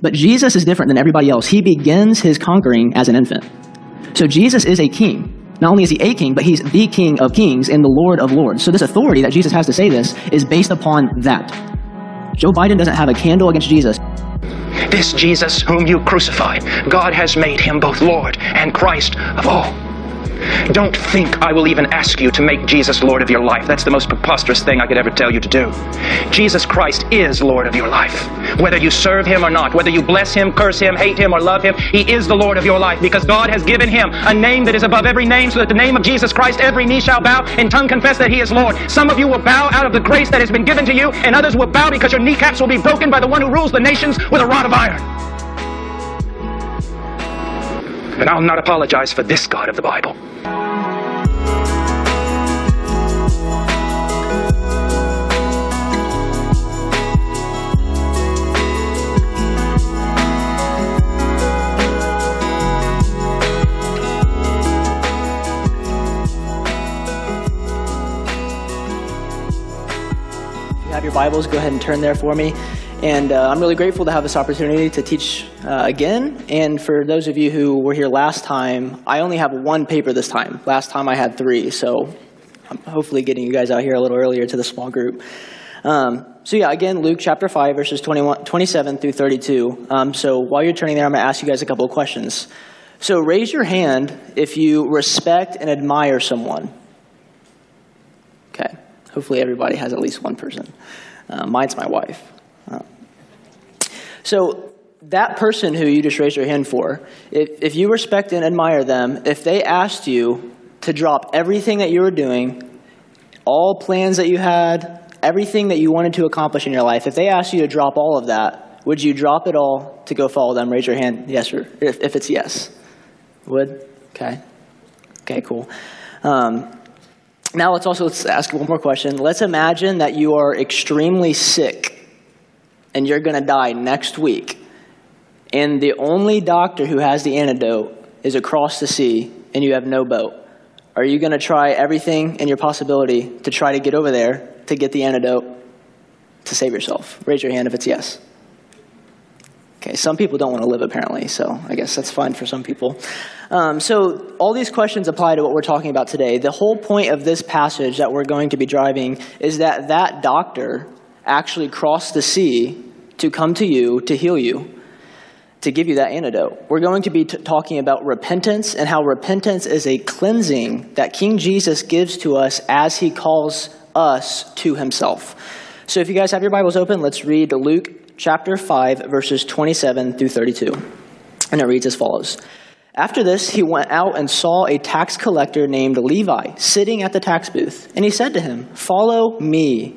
But Jesus is different than everybody else. He begins his conquering as an infant. So Jesus is a king. Not only is he a king, but he's the King of Kings and the Lord of Lords. So this authority that Jesus has to say this is based upon that. Joe Biden doesn't have a candle against Jesus. This Jesus whom you crucified, God has made him both Lord and Christ of all. Don't think I will even ask you to make Jesus Lord of your life. That's the most preposterous thing I could ever tell you to do. Jesus Christ is Lord of your life. Whether you serve him or not, whether you bless him, curse him, hate him, or love him, he is the Lord of your life because God has given him a name that is above every name, so that the name of Jesus Christ every knee shall bow and tongue confess that he is Lord. Some of you will bow out of the grace that has been given to you, and others will bow because your kneecaps will be broken by the one who rules the nations with a rod of iron. And I'll not apologize for this God of the Bible. If you have your Bibles, go ahead and turn there for me. And I'm really grateful to have this opportunity to teach again. And for those of you who were here last time, I only have one paper this time. Last time I had three, so I'm hopefully getting you guys out here a little earlier to the small group. Again, Luke chapter 5, verses 27 through 32. So while you're turning there, I'm going to ask you guys a couple of questions. So raise your hand if you respect and admire someone. Okay. Hopefully everybody has at least one person. Mine's my wife. So that person who you just raised your hand for, if you respect and admire them, if they asked you to drop everything that you were doing, all plans that you had, everything that you wanted to accomplish in your life, if they asked you to drop all of that, would you drop it all to go follow them? Raise your hand, yes, or if it's yes. Would? Okay. Okay, cool. Now let's ask one more question. Let's imagine that you are extremely sick and you're going to die next week, and the only doctor who has the antidote is across the sea, and you have no boat. Are you going to try everything in your possibility to try to get over there to get the antidote to save yourself? Raise your hand if it's yes. Okay, some people don't want to live apparently, so I guess that's fine for some people. So all these questions apply to what we're talking about today. The whole point of this passage that we're going to be driving is that that doctor actually crossed the sea to come to you, to heal you, to give you that antidote. We're going to be talking about repentance and how repentance is a cleansing that King Jesus gives to us as he calls us to himself. So if you guys have your Bibles open, let's read Luke chapter 5, verses 27 through 32. And it reads as follows. After this, he went out and saw a tax collector named Levi sitting at the tax booth. And he said to him, "Follow me."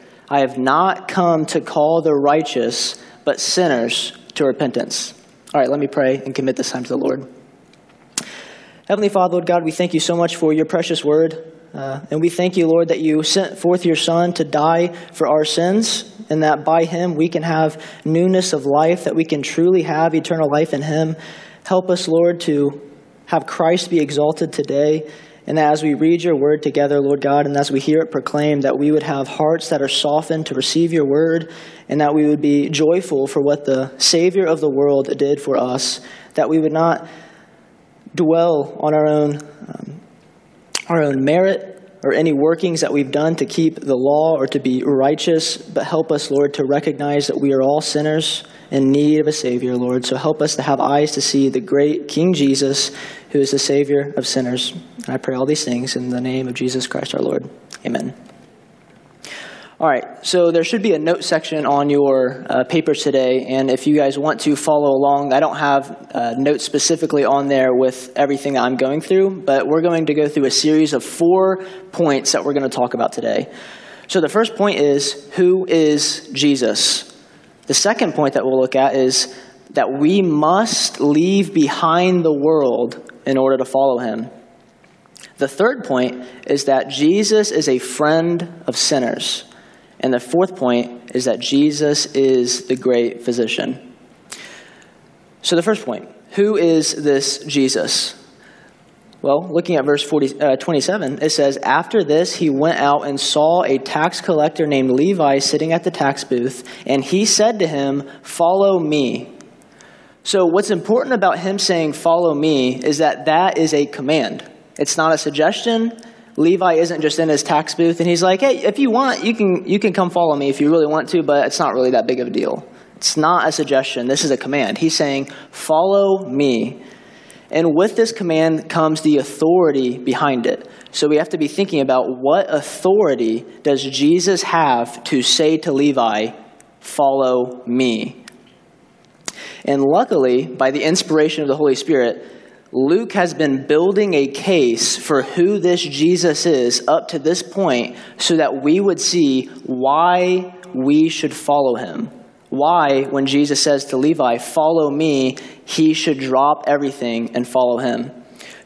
I have not come to call the righteous, but sinners to repentance." All right, let me pray and commit this time to the Lord. Heavenly Father, Lord God, we thank you so much for your precious word. And we thank you, Lord, that you sent forth your Son to die for our sins, and that by him we can have newness of life, that we can truly have eternal life in him. Help us, Lord, to have Christ be exalted today. And that as we read your word together, Lord God, and as we hear it proclaimed, that we would have hearts that are softened to receive your word, and that we would be joyful for what the Savior of the world did for us, that we would not dwell on our own merit or any workings that we've done to keep the law or to be righteous, but help us, Lord, to recognize that we are all sinners in need of a Savior, Lord. So help us to have eyes to see the great King Jesus, who is the Savior of sinners. And I pray all these things in the name of Jesus Christ our Lord. Amen. All right, so there should be a note section on your papers today, and if you guys want to follow along, I don't have notes specifically on there with everything that I'm going through, but we're going to go through a series of 4 points that we're going to talk about today. So the first point is, who is Jesus? The second point that we'll look at is that we must leave behind the world in order to follow him. The third point is that Jesus is a friend of sinners. And the fourth point is that Jesus is the great physician. So the first point, who is this Jesus? Well, looking at verse 27, it says, "After this, he went out and saw a tax collector named Levi sitting at the tax booth, and he said to him, 'Follow me.'" So what's important about him saying, "Follow me," is that that is a command. It's not a suggestion. Levi isn't just in his tax booth, and he's like, "Hey, if you want, you can come follow me if you really want to, but it's not really that big of a deal." It's not a suggestion. This is a command. He's saying, "Follow me." And with this command comes the authority behind it. So we have to be thinking about what authority does Jesus have to say to Levi, "Follow me." And luckily, by the inspiration of the Holy Spirit, Luke has been building a case for who this Jesus is up to this point so that we would see why we should follow him. Why, when Jesus says to Levi, "Follow me," he should drop everything and follow him.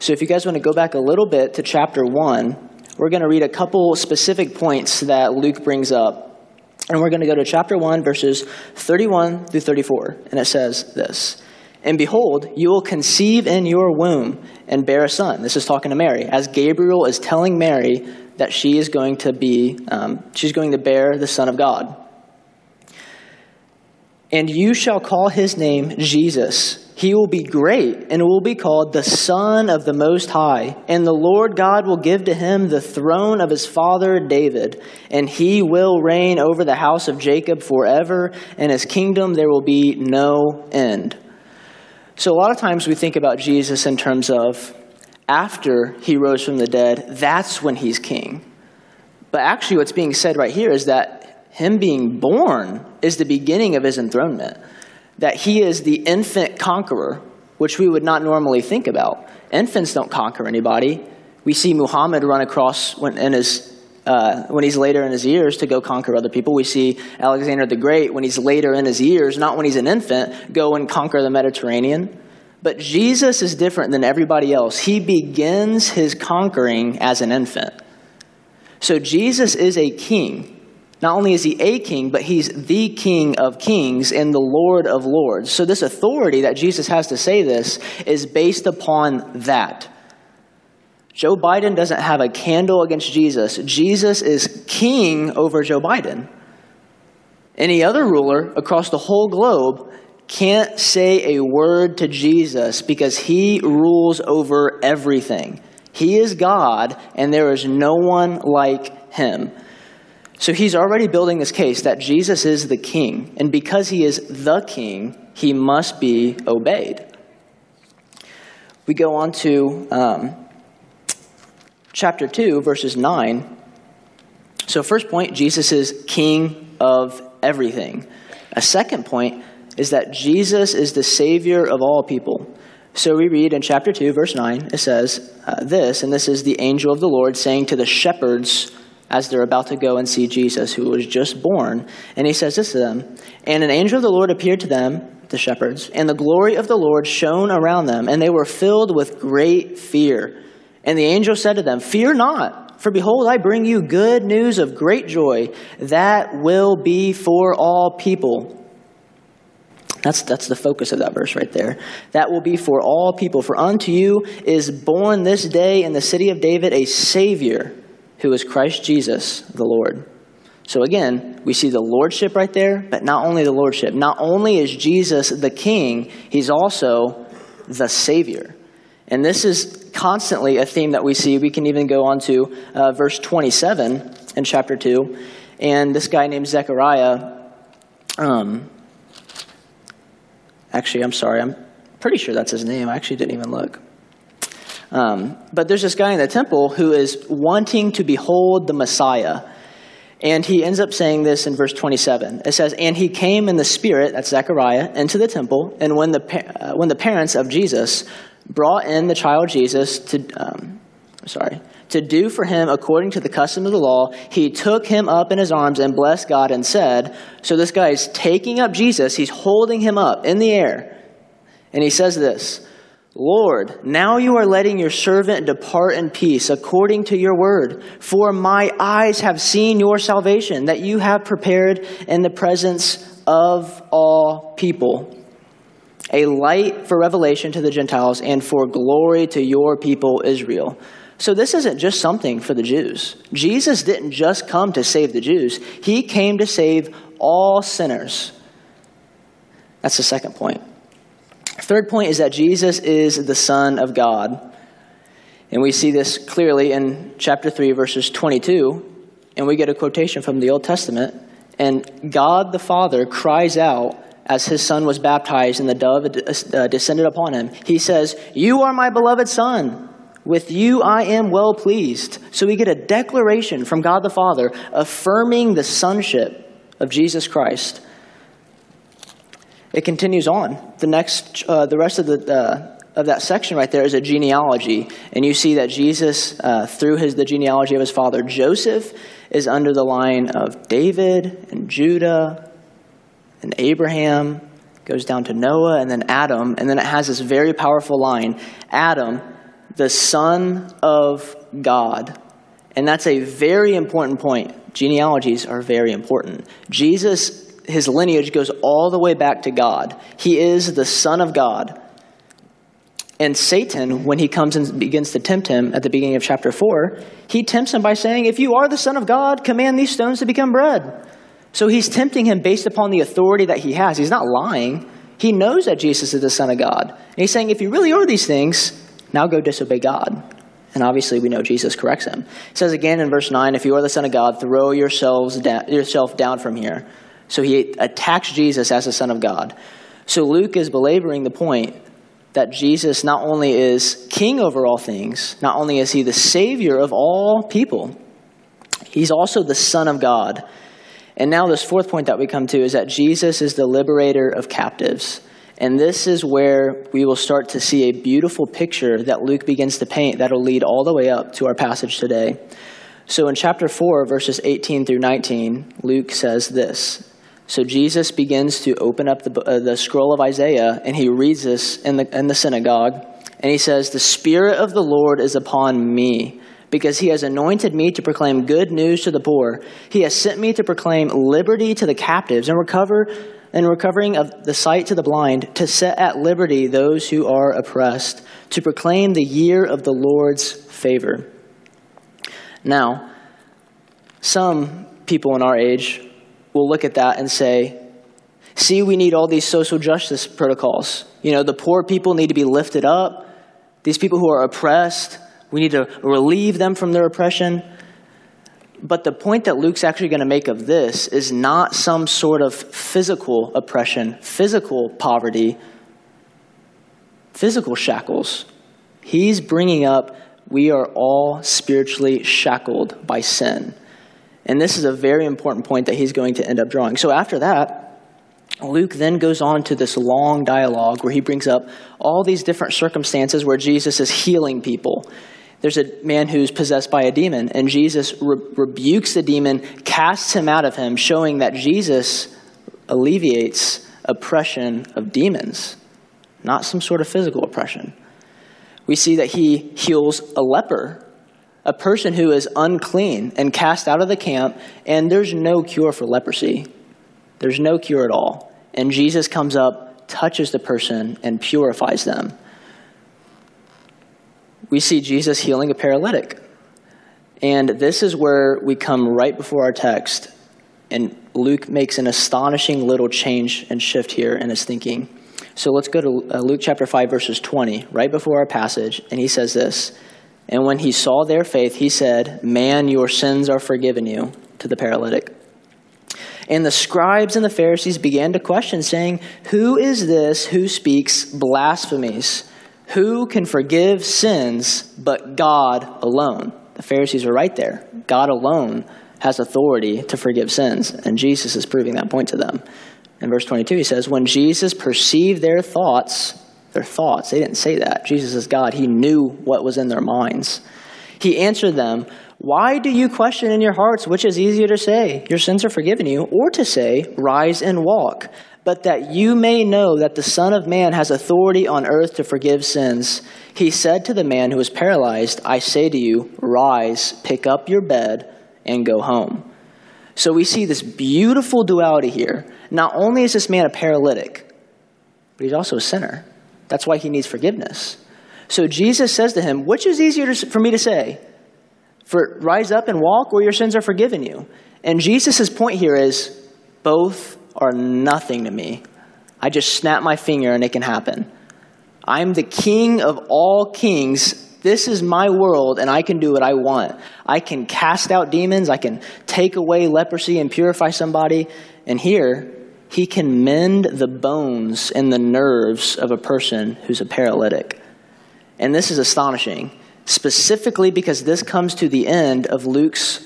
So if you guys want to go back a little bit to chapter 1, we're going to read a couple specific points that Luke brings up. And we're going to go to chapter 1, verses 31 through 34. And it says this: "And behold, you will conceive in your womb and bear a son." This is talking to Mary, as Gabriel is telling Mary that she is going to be, she's going to bear the Son of God. "And you shall call his name Jesus. He will be great and will be called the Son of the Most High. And the Lord God will give to him the throne of his father David. And he will reign over the house of Jacob forever. And his kingdom there will be no end." So a lot of times we think about Jesus in terms of after he rose from the dead, that's when he's king. But actually what's being said right here is that him being born is the beginning of his enthronement. That he is the infant conqueror, which we would not normally think about. Infants don't conquer anybody. We see Muhammad run across when he's later in his years to go conquer other people. We see Alexander the Great, when he's later in his years, not when he's an infant, go and conquer the Mediterranean. But Jesus is different than everybody else. He begins his conquering as an infant. So Jesus is a king. Not only is he a king, but he's the King of Kings and the Lord of Lords. So this authority that Jesus has to say this is based upon that. Joe Biden doesn't have a candle against Jesus. Jesus is king over Joe Biden. Any other ruler across the whole globe can't say a word to Jesus because he rules over everything. He is God, and there is no one like him. So he's already building this case that Jesus is the king, and because he is the king, he must be obeyed. We go on to chapter 2, verses 9. So first point, Jesus is king of everything. A second point is that Jesus is the savior of all people. So we read in chapter 2, verse 9, it says this, and this is the angel of the Lord saying to the shepherds as they're about to go and see Jesus, who was just born. And he says this to them: "And an angel of the Lord appeared to them," the shepherds, "and the glory of the Lord shone around them, and they were filled with great fear. And the angel said to them, 'Fear not, for behold, I bring you good news of great joy that will be for all people.'" That's the focus of that verse right there. "That will be for all people. For unto you is born this day in the city of David a Savior, who is Christ Jesus the Lord." So again, we see the lordship right there, but not only the lordship. Not only is Jesus the king, he's also the Savior. And this is constantly a theme that we see. We can even go on to verse 27 in chapter 2. And this guy named Zechariah, actually, I'm sorry, I'm pretty sure that's his name. I actually didn't even look. But there's this guy in the temple who is wanting to behold the Messiah. And he ends up saying this in verse 27. It says, "And he came in the spirit," that's Zechariah, "into the temple. And when the parents of Jesus brought in the child Jesus to do for him according to the custom of the law, he took him up in his arms and blessed God and said," so this guy is taking up Jesus, he's holding him up in the air, And he says this, "Lord, now you are letting your servant depart in peace according to your word. For my eyes have seen your salvation that you have prepared in the presence of all people. A light for revelation to the Gentiles and for glory to your people Israel." So this isn't just something for the Jews. Jesus didn't just come to save the Jews. He came to save all sinners. That's the second point. Third point is that Jesus is the Son of God. And we see this clearly in chapter 3, verses 22. And we get a quotation from the Old Testament. And God the Father cries out as his son was baptized and the dove descended upon him. He says, "You are my beloved Son. With you I am well pleased." So we get a declaration from God the Father affirming the sonship of Jesus Christ. It continues on. The rest of that section right there is a genealogy, and you see that Jesus, through the genealogy of his father Joseph, is under the line of David and Judah and Abraham. Goes down to Noah and then Adam, and then it has this very powerful line: Adam, the Son of God. And that's a very important point. Genealogies are very important. Jesus, his lineage goes all the way back to God. He is the Son of God. And Satan, when he comes and begins to tempt him at the beginning of chapter 4, he tempts him by saying, "If you are the Son of God, command these stones to become bread." So he's tempting him based upon the authority that he has. He's not lying. He knows that Jesus is the Son of God. And he's saying, if you really are these things, now go disobey God. And obviously we know Jesus corrects him. It says again in verse 9, "If you are the Son of God, throw yourself down from here." So he attacks Jesus as the Son of God. So Luke is belaboring the point that Jesus not only is king over all things, not only is he the Savior of all people, he's also the Son of God. And now this fourth point that we come to is that Jesus is the liberator of captives. And this is where we will start to see a beautiful picture that Luke begins to paint that will lead all the way up to our passage today. So in chapter 4, verses 18 through 19, Luke says this. So Jesus begins to open up the scroll of Isaiah, and he reads this in the synagogue. And he says, "The Spirit of the Lord is upon me, because he has anointed me to proclaim good news to the poor. He has sent me to proclaim liberty to the captives and recovering of the sight to the blind, to set at liberty those who are oppressed, to proclaim the year of the Lord's favor." Now, some people in our age will look at that and say, "See, we need all these social justice protocols. You know, the poor people need to be lifted up. These people who are oppressed, we need to relieve them from their oppression." But the point that Luke's actually going to make of this is not some sort of physical oppression, physical poverty, physical shackles. He's bringing up we are all spiritually shackled by sin. And this is a very important point that he's going to end up drawing. So after that, Luke then goes on to this long dialogue where he brings up all these different circumstances where Jesus is healing people. There's a man who's possessed by a demon, and Jesus rebukes the demon, casts him out of him, showing that Jesus alleviates oppression of demons, not some sort of physical oppression. We see that he heals a leper, a person who is unclean and cast out of the camp, and there's no cure for leprosy. There's no cure at all. And Jesus comes up, touches the person, and purifies them. We see Jesus healing a paralytic. And this is where we come right before our text. And Luke makes an astonishing little change and shift here in his thinking. So let's go to Luke chapter 5, verses 20, right before our passage. And he says this, "And when he saw their faith, he said, 'Man, your sins are forgiven you,' to the paralytic. And the scribes and the Pharisees began to question, saying, 'Who is this who speaks blasphemies? Who can forgive sins but God alone?'" The Pharisees are right there. God alone has authority to forgive sins. And Jesus is proving that point to them. In verse 22, he says, "When Jesus perceived their thoughts, they didn't say that. Jesus is God. He knew what was in their minds. He answered them, 'Why do you question in your hearts which is easier to say, your sins are forgiven you, or to say, rise and walk? but that you may know that the Son of Man has authority on earth to forgive sins. He said to the man who was paralyzed, I say to you, rise, pick up your bed, and go home. So we see this beautiful duality here. Not only is this man a paralytic, but he's also a sinner. That's why he needs forgiveness. So Jesus says to him, which is easier for me to say? For rise up and walk, or your sins are forgiven you. And Jesus' point here is, both are nothing to me. I just snap my finger and it can happen. I'm the king of all kings. This is my world and I can do what I want. I can cast out demons. I can take away leprosy and purify somebody. And here, he can mend the bones and the nerves of a person who's a paralytic. And this is astonishing, specifically because this comes to the end of Luke's,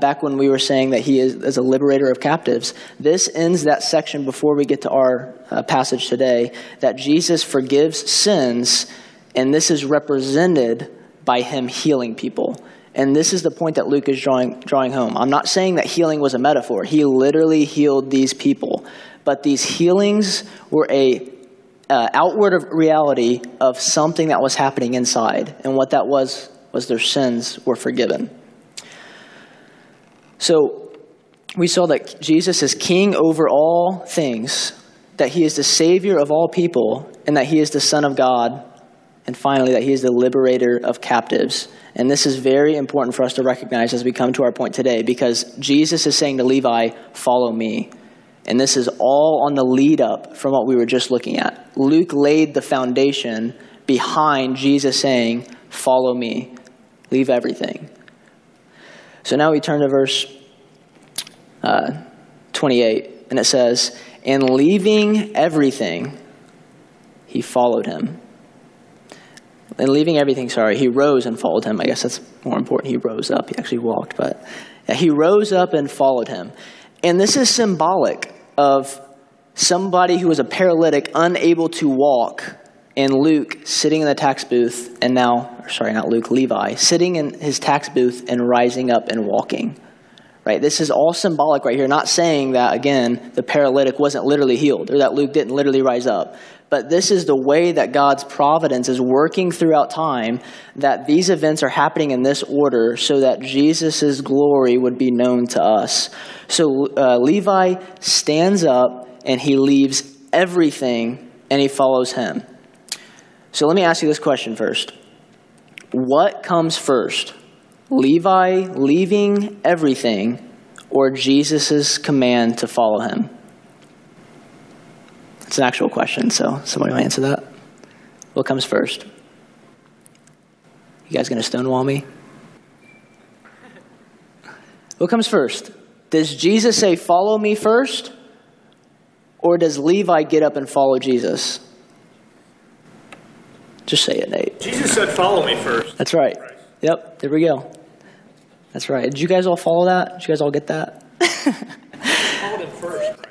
back when we were saying that he is a liberator of captives. This ends that section before we get to our passage today, that Jesus forgives sins, and this is represented by him healing people. And this is the point that Luke is drawing home. I'm not saying that healing was a metaphor. He literally healed these people. But these healings were a outward of reality of something that was happening inside. And what that was their sins were forgiven. So we saw that Jesus is king over all things, that he is the savior of all people, and that he is the Son of God, and finally that he is the liberator of captives. And this is very important for us to recognize as we come to our point today, because Jesus is saying to Levi, follow me. And this is all on the lead up from what we were just looking at. Luke laid the foundation behind Jesus saying, follow me, leave everything. So now we turn to verse 28, and it says, and leaving everything, he followed him. And leaving everything, he rose and followed him. I guess that's more important. He rose up. He actually walked, but yeah, he rose up and followed him. And this is symbolic of somebody who was a paralytic, unable to walk, and Luke sitting in the tax booth, and now, Levi, sitting in his tax booth and rising up and walking. Right? This is all symbolic right here. Not saying that, again, the paralytic wasn't literally healed, or that Luke didn't literally rise up. But this is the way that God's providence is working throughout time, that these events are happening in this order so that Jesus' glory would be known to us. So Levi stands up and he leaves everything and he follows him. So let me ask you this question first. What comes first? Levi leaving everything, or Jesus' command to follow him? It's an actual question, so somebody will answer that. What comes first? You guys going to stonewall me? What comes first? Does Jesus say, follow me first? Or does Levi get up and follow Jesus? Just say it, Nate. Jesus said, follow me first. That's right. Yep, there we go. That's right. Did you guys all follow that? Did you guys all get that?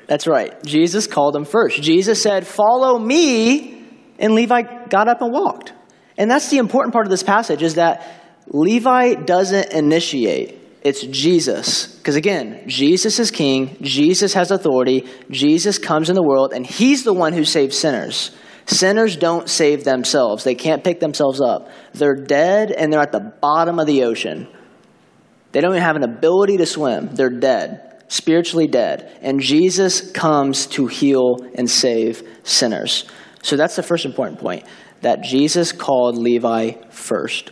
That's right. Jesus called him first. Jesus said, follow me, and Levi got up and walked. And that's the important part of this passage, is that Levi doesn't initiate. It's Jesus. Because again, Jesus is king. Jesus has authority. Jesus comes in the world, and he's the one who saves sinners. Sinners don't save themselves. They can't pick themselves up. They're dead, and they're at the bottom of the ocean. They don't even have an ability to swim. They're dead. Spiritually dead. And Jesus comes to heal and save sinners. So that's the first important point, that Jesus called Levi first.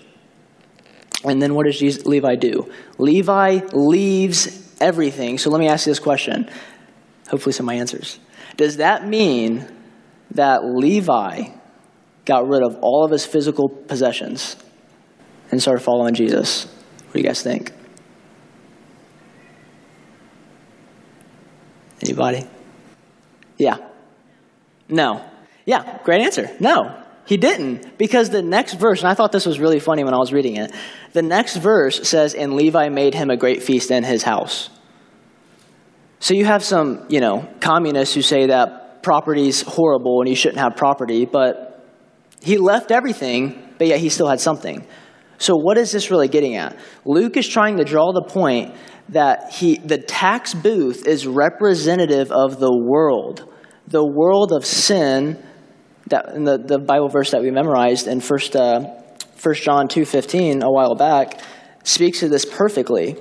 And then what does Levi do? Levi leaves everything. So let me ask you this question. Hopefully some of my answers. Does that mean that Levi got rid of all of his physical possessions and started following Jesus? What do you guys think? Anybody? Yeah. No. Yeah, great answer. No, he didn't. Because the next verse, and I thought this was really funny when I was reading it, the next verse says, and Levi made him a great feast in his house. So you have some, communists who say that property's horrible and you shouldn't have property, but he left everything, but yet he still had something. So what is this really getting at? Luke is trying to draw the point that the tax booth is representative of the world, the world of sin, that in the Bible verse that we memorized in 1 John 2:15 a while back, speaks to this perfectly.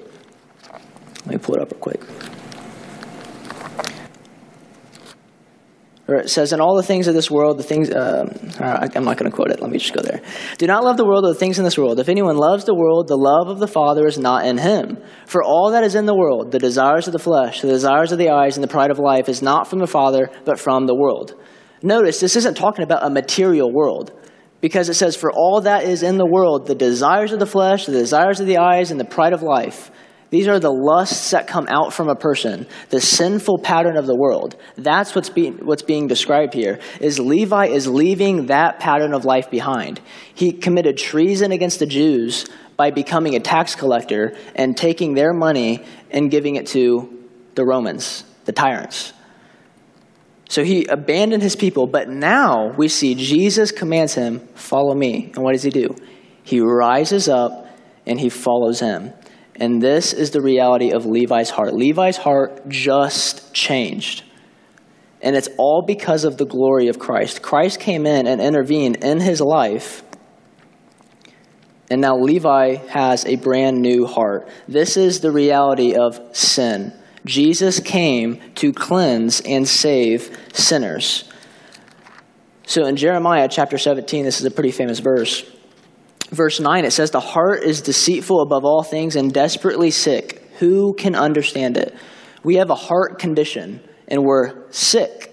Let me pull it up real quick. Or it says, in all the things of this world, the things, I'm not going to quote it. Let me just go there. Do not love the world or the things in this world. If anyone loves the world, the love of the Father is not in him. For all that is in the world, the desires of the flesh, the desires of the eyes, and the pride of life is not from the Father, but from the world. Notice, this isn't talking about a material world, because it says, for all that is in the world, the desires of the flesh, the desires of the eyes, and the pride of life. These are the lusts that come out from a person, the sinful pattern of the world. That's what's being described here, is Levi is leaving that pattern of life behind. He committed treason against the Jews by becoming a tax collector and taking their money and giving it to the Romans, the tyrants. So he abandoned his people, but now we see Jesus commands him, follow me. And what does he do? He rises up and he follows him. And this is the reality of Levi's heart. Levi's heart just changed. And it's all because of the glory of Christ. Christ came in and intervened in his life. And now Levi has a brand new heart. This is the reality of sin. Jesus came to cleanse and save sinners. So in Jeremiah chapter 17, this is a pretty famous verse. Verse 9, it says, the heart is deceitful above all things and desperately sick. Who can understand it? We have a heart condition and we're sick.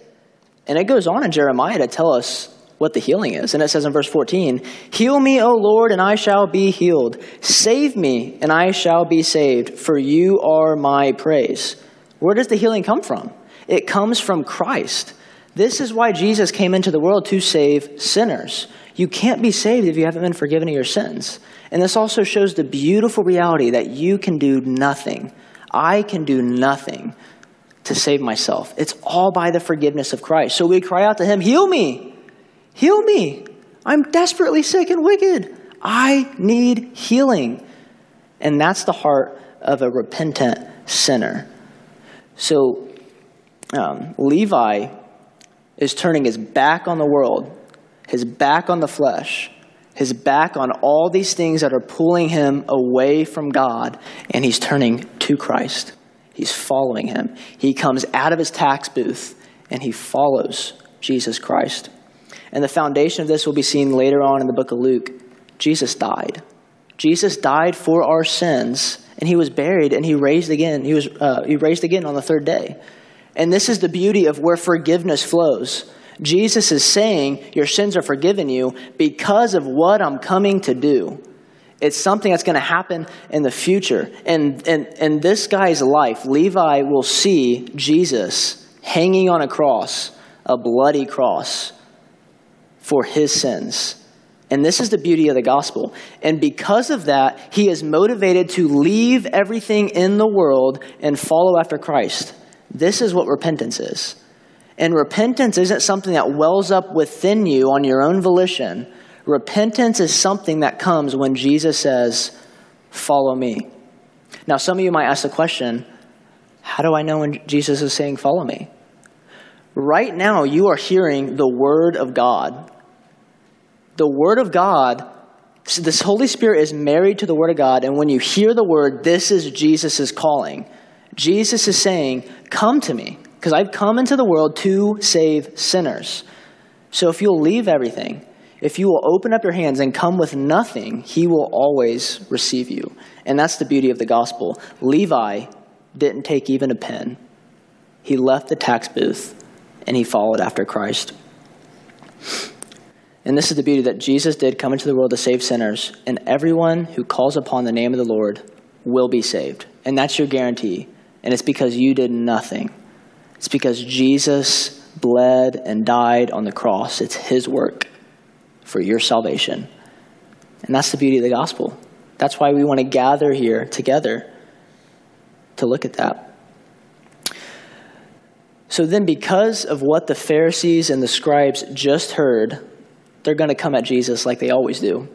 And it goes on in Jeremiah to tell us what the healing is. And it says in verse 14, heal me, O Lord, and I shall be healed. Save me, and I shall be saved, for you are my praise. Where does the healing come from? It comes from Christ. This is why Jesus came into the world, to save sinners. You can't be saved if you haven't been forgiven of your sins. And this also shows the beautiful reality that you can do nothing. I can do nothing to save myself. It's all by the forgiveness of Christ. So we cry out to him, heal me. Heal me. I'm desperately sick and wicked. I need healing. And that's the heart of a repentant sinner. So Levi is turning his back on the world, his back on the flesh, his back on all these things that are pulling him away from God, and he's turning to Christ. He's following him. He comes out of his tax booth, and he follows Jesus Christ. And the foundation of this will be seen later on in the book of Luke. Jesus died. Jesus died for our sins, and he was buried, and he raised again. He raised again on the third day. And this is the beauty of where forgiveness flows. Jesus is saying, your sins are forgiven you because of what I'm coming to do. It's something that's going to happen in the future. And in this guy's life, Levi will see Jesus hanging on a cross, a bloody cross, for his sins. And this is the beauty of the gospel. And because of that, he is motivated to leave everything in the world and follow after Christ. This is what repentance is. And repentance isn't something that wells up within you on your own volition. Repentance is something that comes when Jesus says, follow me. Now, some of you might ask the question, how do I know when Jesus is saying, follow me? Right now, you are hearing the word of God. The word of God, this Holy Spirit is married to the word of God. And when you hear the word, this is Jesus' calling. Jesus is saying, come to me, because I've come into the world to save sinners. So if you'll leave everything, if you will open up your hands and come with nothing, he will always receive you. And that's the beauty of the gospel. Levi didn't take even a pen. He left the tax booth and he followed after Christ. And this is the beauty that Jesus did come into the world to save sinners, and everyone who calls upon the name of the Lord will be saved. And that's your guarantee. And it's because you did nothing. It's because Jesus bled and died on the cross. It's his work for your salvation. And that's the beauty of the gospel. That's why we want to gather here together to look at that. So then, because of what the Pharisees and the scribes just heard, they're going to come at Jesus like they always do.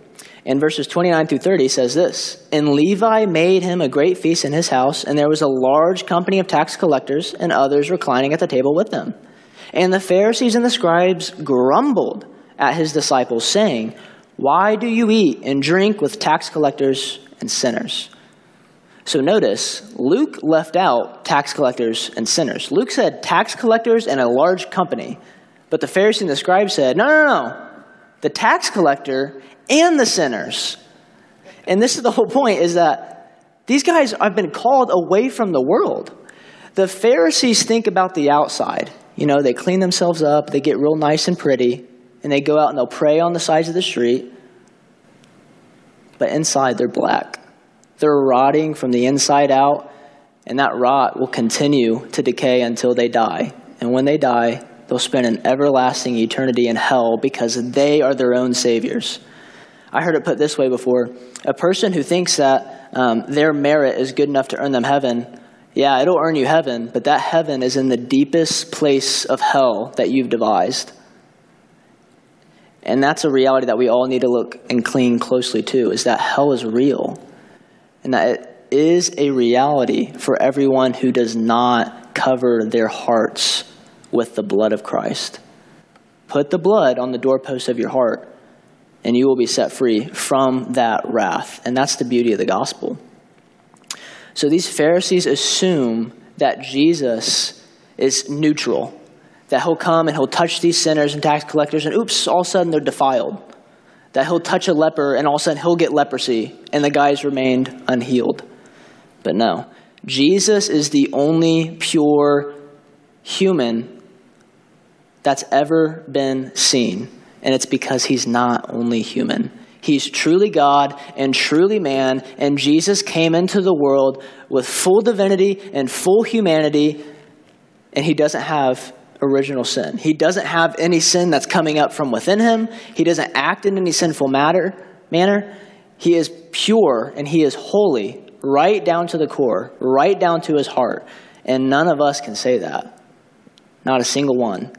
And verses 29 through 30 says this, and Levi made him a great feast in his house, and there was a large company of tax collectors and others reclining at the table with them. And the Pharisees and the scribes grumbled at his disciples, saying, "Why do you eat and drink with tax collectors and sinners?" So notice, Luke left out tax collectors and sinners. Luke said tax collectors and a large company. But the Pharisees and the scribes said, no, no, no, the tax collector and the sinners. And this is the whole point, is that these guys have been called away from the world. The Pharisees think about the outside. You know, they clean themselves up, they get real nice and pretty, and they go out and they'll pray on the sides of the street. But inside, they're black. They're rotting from the inside out, and that rot will continue to decay until they die. And when they die, they'll spend an everlasting eternity in hell because they are their own saviors. I heard it put this way before. A person who thinks that their merit is good enough to earn them heaven, yeah, it'll earn you heaven, but that heaven is in the deepest place of hell that you've devised. And that's a reality that we all need to look and cling closely to, is that hell is real. And that it is a reality for everyone who does not cover their hearts with the blood of Christ. Put the blood on the doorpost of your heart, and you will be set free from that wrath. And that's the beauty of the gospel. So these Pharisees assume that Jesus is neutral, that he'll come and he'll touch these sinners and tax collectors, and oops, all of a sudden they're defiled. That he'll touch a leper and all of a sudden he'll get leprosy and the guys remained unhealed. But no, Jesus is the only pure human that's ever been seen. And it's because he's not only human. He's truly God and truly man. And Jesus came into the world with full divinity and full humanity. And he doesn't have original sin. He doesn't have any sin that's coming up from within him. He doesn't act in any sinful manner. He is pure and he is holy, right down to the core, right down to his heart. And none of us can say that. Not a single one.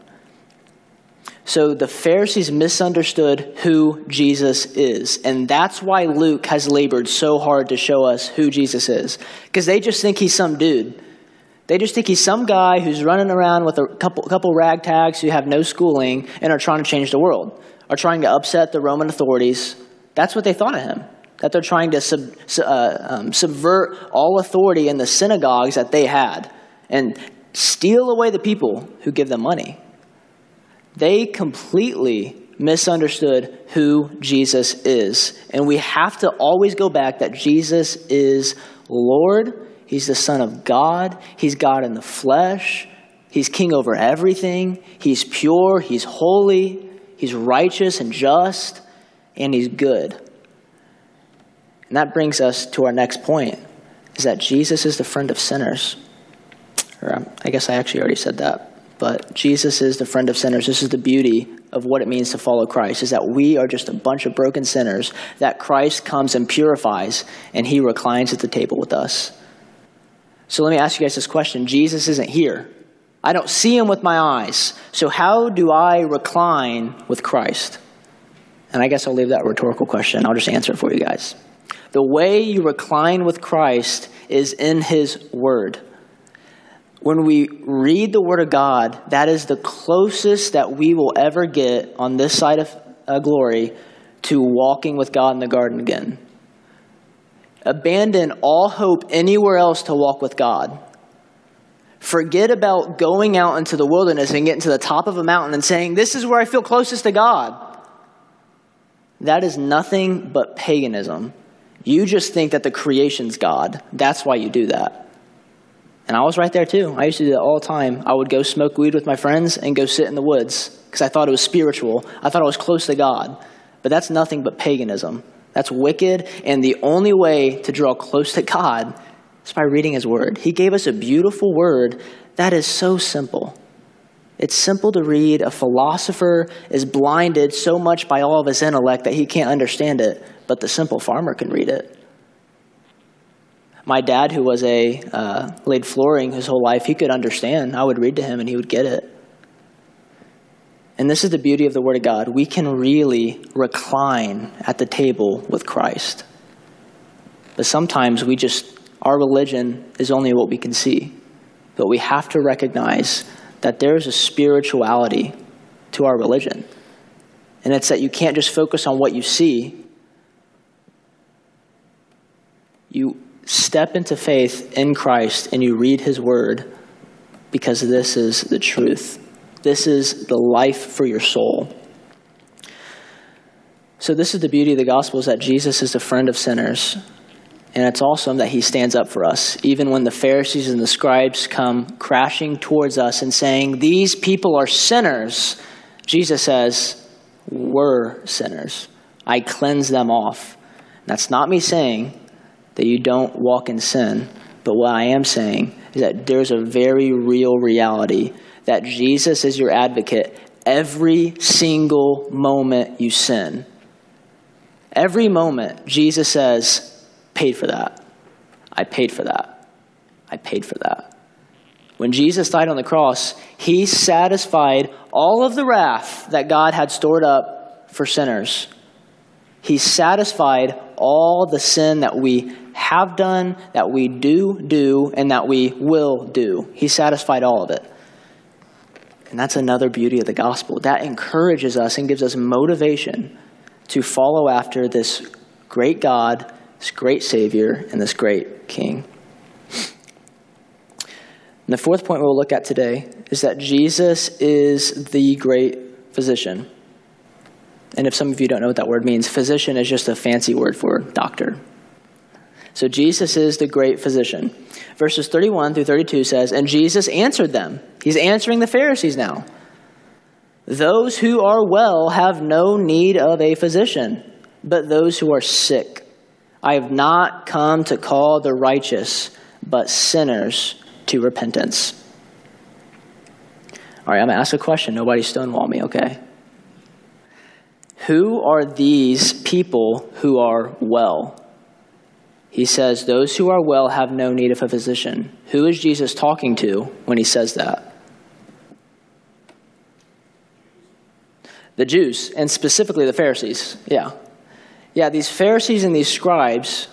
So the Pharisees misunderstood who Jesus is. And that's why Luke has labored so hard to show us who Jesus is. Because they just think he's some dude. They just think he's some guy who's running around with a couple ragtags who have no schooling and are trying to change the world, are trying to upset the Roman authorities. That's what they thought of him, that they're trying to subvert all authority in the synagogues that they had and steal away the people who give them money. They completely misunderstood who Jesus is. And we have to always go back that Jesus is Lord. He's the Son of God. He's God in the flesh. He's king over everything. He's pure. He's holy. He's righteous and just. And he's good. And that brings us to our next point, is that Jesus is the friend of sinners. Or I guess I actually already said that. But Jesus is the friend of sinners. This is the beauty of what it means to follow Christ, is that we are just a bunch of broken sinners that Christ comes and purifies, and he reclines at the table with us. So let me ask you guys this question. Jesus isn't here. I don't see him with my eyes. So how do I recline with Christ? And I guess I'll leave that rhetorical question. I'll just answer it for you guys. The way you recline with Christ is in his word. When we read the word of God, that is the closest that we will ever get on this side of glory to walking with God in the garden again. Abandon all hope anywhere else to walk with God. Forget about going out into the wilderness and getting to the top of a mountain and saying, this is where I feel closest to God. That is nothing but paganism. You just think that the creation's God. That's why you do that. And I was right there too. I used to do that all the time. I would go smoke weed with my friends and go sit in the woods because I thought it was spiritual. I thought I was close to God. But that's nothing but paganism. That's wicked, and the only way to draw close to God is by reading his word. He gave us a beautiful word that is so simple. It's simple to read. A philosopher is blinded so much by all of his intellect that he can't understand it, but the simple farmer can read it. My dad, who was a laid flooring his whole life, he could understand. I would read to him, and he would get it. And this is the beauty of the word of God. We can really recline at the table with Christ. But sometimes we just, our religion is only what we can see. But we have to recognize that there is a spirituality to our religion. And it's that you can't just focus on what you see. You step into faith in Christ and you read his word, because this is the truth. This is the life for your soul. So this is the beauty of the gospel, is that Jesus is the friend of sinners. And it's awesome that he stands up for us, even when the Pharisees and the scribes come crashing towards us and saying, "These people are sinners." Jesus says, "We're sinners. I cleanse them off." And that's not me saying that you don't walk in sin, but what I am saying is that there's a very real reality that Jesus is your advocate every single moment you sin. Every moment, Jesus says, "Paid for that. I paid for that. I paid for that." When Jesus died on the cross, he satisfied all of the wrath that God had stored up for sinners. He satisfied all the sin that we have done, that we do, and that we will do. He satisfied all of it. And that's another beauty of the gospel. That encourages us and gives us motivation to follow after this great God, this great Savior, and this great King. And the fourth point we'll look at today is that Jesus is the great physician. And if some of you don't know what that word means, physician is just a fancy word for doctor. So Jesus is the great physician. Verses 31 through 32 says, "And Jesus answered them." He's answering the Pharisees now. "Those who are well have no need of a physician, but those who are sick. I have not come to call the righteous, but sinners to repentance." All right, I'm going to ask a question. Nobody stonewall me, okay? Who are these people who are well? He says, "Those who are well have no need of a physician." Who is Jesus talking to when he says that? The Jews, and specifically the Pharisees, yeah. Yeah, these Pharisees and these scribes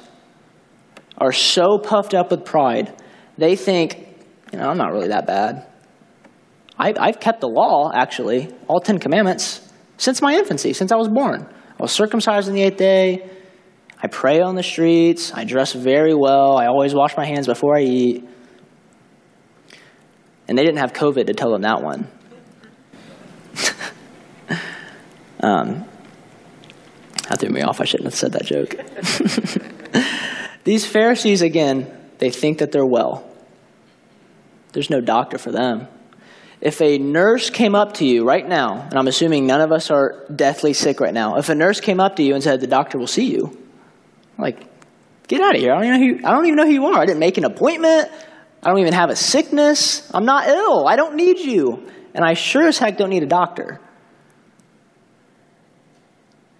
are so puffed up with pride. They think, you know, I'm not really that bad. I've kept the law, actually, all 10 commandments, since my infancy, since I was born. I was circumcised on the 8th day. I pray on the streets. I dress very well. I always wash my hands before I eat. And they didn't have COVID to tell them that one. That threw me off. I shouldn't have said that joke. These Pharisees, again, they think that they're well. There's no doctor for them. If a nurse came up to you right now, and I'm assuming none of us are deathly sick right now. If a nurse came up to you and said, "The doctor will see you," like, get out of here. I don't even know who you are. I didn't make an appointment. I don't even have a sickness. I'm not ill. I don't need you. And I sure as heck don't need a doctor.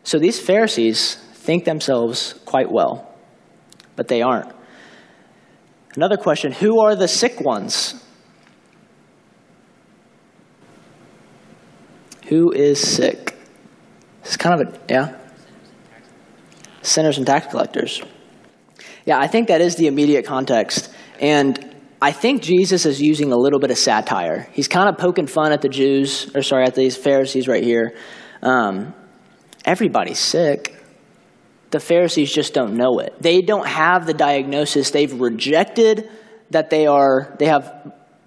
So these Pharisees think themselves quite well, but they aren't. Another question, who are the sick ones? Who is sick? It's kind of a, yeah? Sinners and tax collectors. Yeah, I think that is the immediate context. And I think Jesus is using a little bit of satire. He's kind of poking fun at the Jews, or sorry, at these Pharisees right here. Everybody's sick. The Pharisees just don't know it. They don't have the diagnosis. They've rejected that they have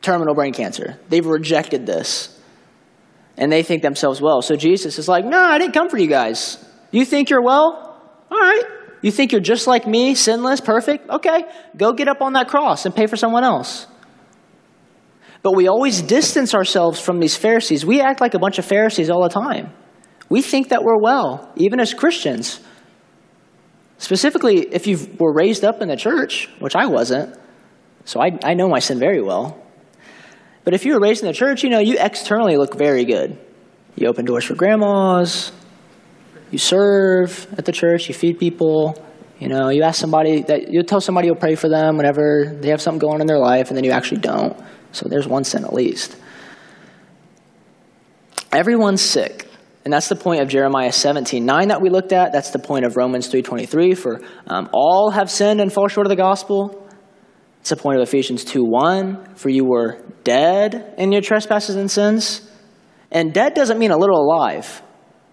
terminal brain cancer. They've rejected this. And they think themselves well. So Jesus is like, "No, I didn't come for you guys. You think you're well? All right. You think you're just like me, sinless, perfect? Okay, go get up on that cross and pay for someone else." But we always distance ourselves from these Pharisees. We act like a bunch of Pharisees all the time. We think that we're well, even as Christians. Specifically, if you were raised up in the church, which I wasn't, so I know my sin very well. But if you were raised in the church, you know, you externally look very good. You open doors for grandmas. You serve at the church. You feed people. You know, you ask somebody, that you'll tell somebody you'll pray for them whenever they have something going on in their life, and then you actually don't. So there's one sin at least. Everyone's sick. And that's the point of Jeremiah 17:9 that we looked at. That's the point of Romans 3:23, for all have sinned and fall short of the gospel. It's the point of Ephesians 2:1, for you were dead in your trespasses and sins. And dead doesn't mean a little alive.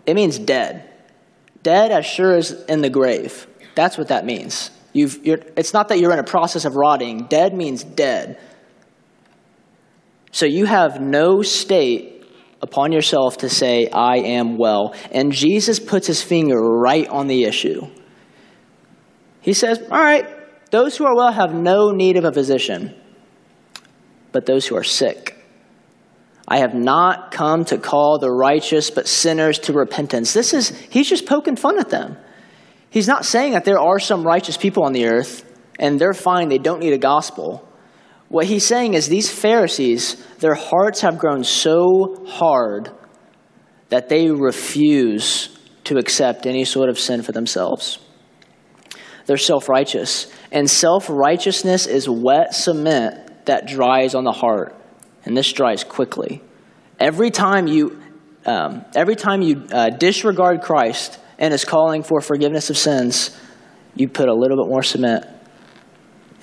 It means dead. Dead as sure as in the grave. That's what that means. It's not that you're in a process of rotting. Dead means dead. So you have no state upon yourself to say, I am well. And Jesus puts his finger right on the issue. He says, all right, those who are well have no need of a physician, but those who are sick. I have not come to call the righteous, but sinners to repentance. He's just poking fun at them. He's not saying that there are some righteous people on the earth and they're fine, they don't need a gospel. What he's saying is these Pharisees, their hearts have grown so hard that they refuse to accept any sort of sin for themselves. They're self-righteous. And self-righteousness is wet cement that dries on the heart. And this dries quickly. Every time you disregard Christ and his calling for forgiveness of sins, you put a little bit more cement.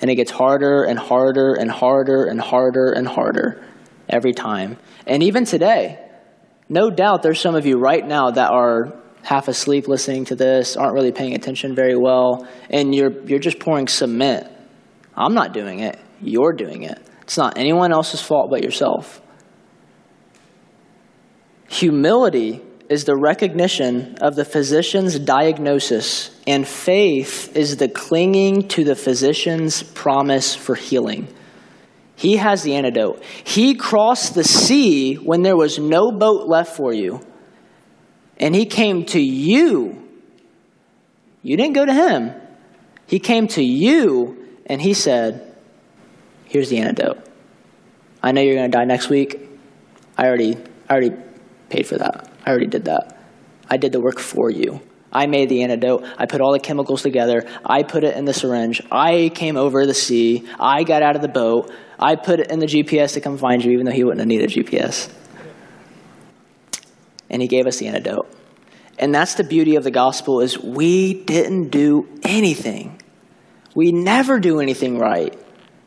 And it gets harder and harder and harder and harder and harder every time. And even today, no doubt there's some of you right now that are half asleep listening to this, aren't really paying attention very well, and you're just pouring cement. I'm not doing it. You're doing it. It's not anyone else's fault but yourself. Humility is the recognition of the physician's diagnosis, and faith is the clinging to the physician's promise for healing. He has the antidote. He crossed the sea when there was no boat left for you, and he came to you. You didn't go to him. He came to you, and he said, here's the antidote. I know you're going to die next week. I already paid for that. I already did that. I did the work for you. I made the antidote. I put all the chemicals together. I put it in the syringe. I came over the sea. I got out of the boat. I put it in the GPS to come find you, even though he wouldn't have needed GPS. And he gave us the antidote. And that's the beauty of the gospel, is we didn't do anything. We never do anything right.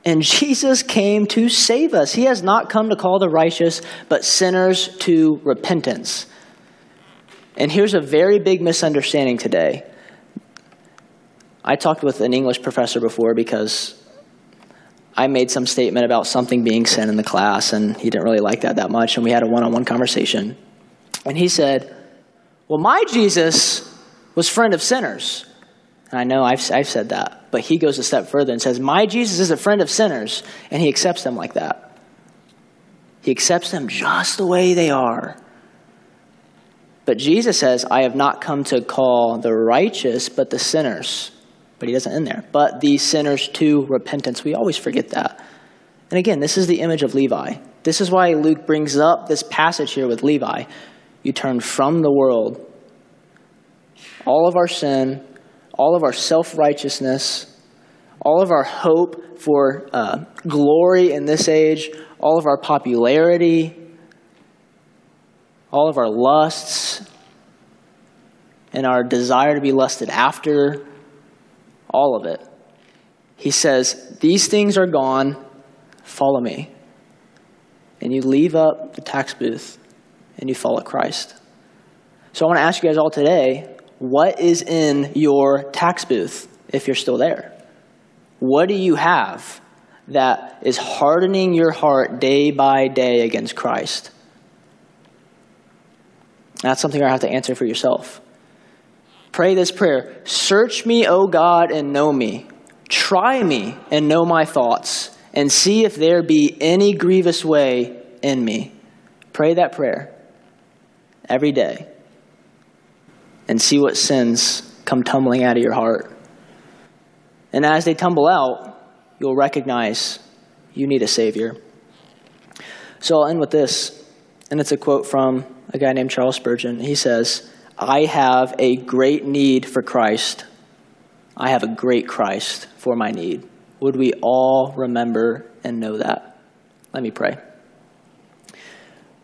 And Jesus came to save us. He has not come to call the righteous, but sinners to repentance. And here's a very big misunderstanding today. I talked with an English professor before because I made some statement about something being sin in the class, and he didn't really like that much, and we had a one-on-one conversation. And he said, well, my Jesus was friend of sinners. And I know I've said that, but he goes a step further and says, my Jesus is a friend of sinners, and he accepts them like that. He accepts them just the way they are. But Jesus says, I have not come to call the righteous, but the sinners. But he doesn't end there. But the sinners to repentance. We always forget that. And again, this is the image of Levi. This is why Luke brings up this passage here with Levi. You turn from the world. All of our sin, all of our self-righteousness, all of our hope for glory in this age, all of our popularity, all of our lusts and our desire to be lusted after, all of it. He says, these things are gone, follow me. And you leave up the tax booth and you follow Christ. So I want to ask you guys all today, what is in your tax booth if you're still there? What do you have that is hardening your heart day by day against Christ? That's something you're going to have to answer for yourself. Pray this prayer. Search me, O God, and know me. Try me and know my thoughts, and see if there be any grievous way in me. Pray that prayer every day and see what sins come tumbling out of your heart. And as they tumble out, you'll recognize you need a Savior. So I'll end with this, and it's a quote from a guy named Charles Spurgeon. He says, I have a great need for Christ. I have a great Christ for my need. Would we all remember and know that? Let me pray.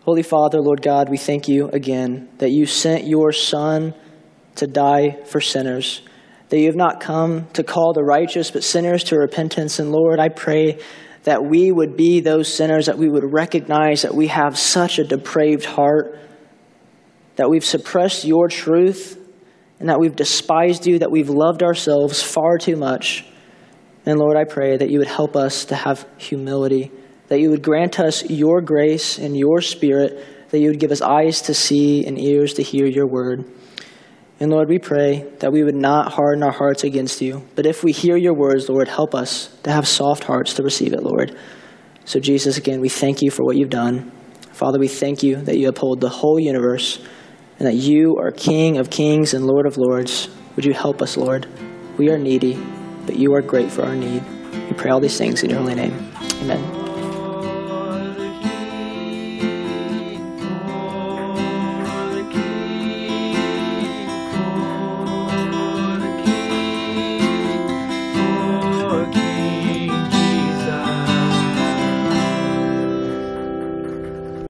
Holy Father, Lord God, we thank you again that you sent your Son to die for sinners, that you have not come to call the righteous, but sinners to repentance. And Lord, I pray that we would be those sinners, that we would recognize that we have such a depraved heart, that we've suppressed your truth, and that we've despised you, that we've loved ourselves far too much. And Lord, I pray that you would help us to have humility, that you would grant us your grace and your spirit, that you would give us eyes to see and ears to hear your word. And Lord, we pray that we would not harden our hearts against you. But if we hear your words, Lord, help us to have soft hearts to receive it, Lord. So Jesus, again, we thank you for what you've done. Father, we thank you that you uphold the whole universe and that you are King of kings and Lord of lords. Would you help us, Lord? We are needy, but you are great for our need. We pray all these things in your holy name. Amen.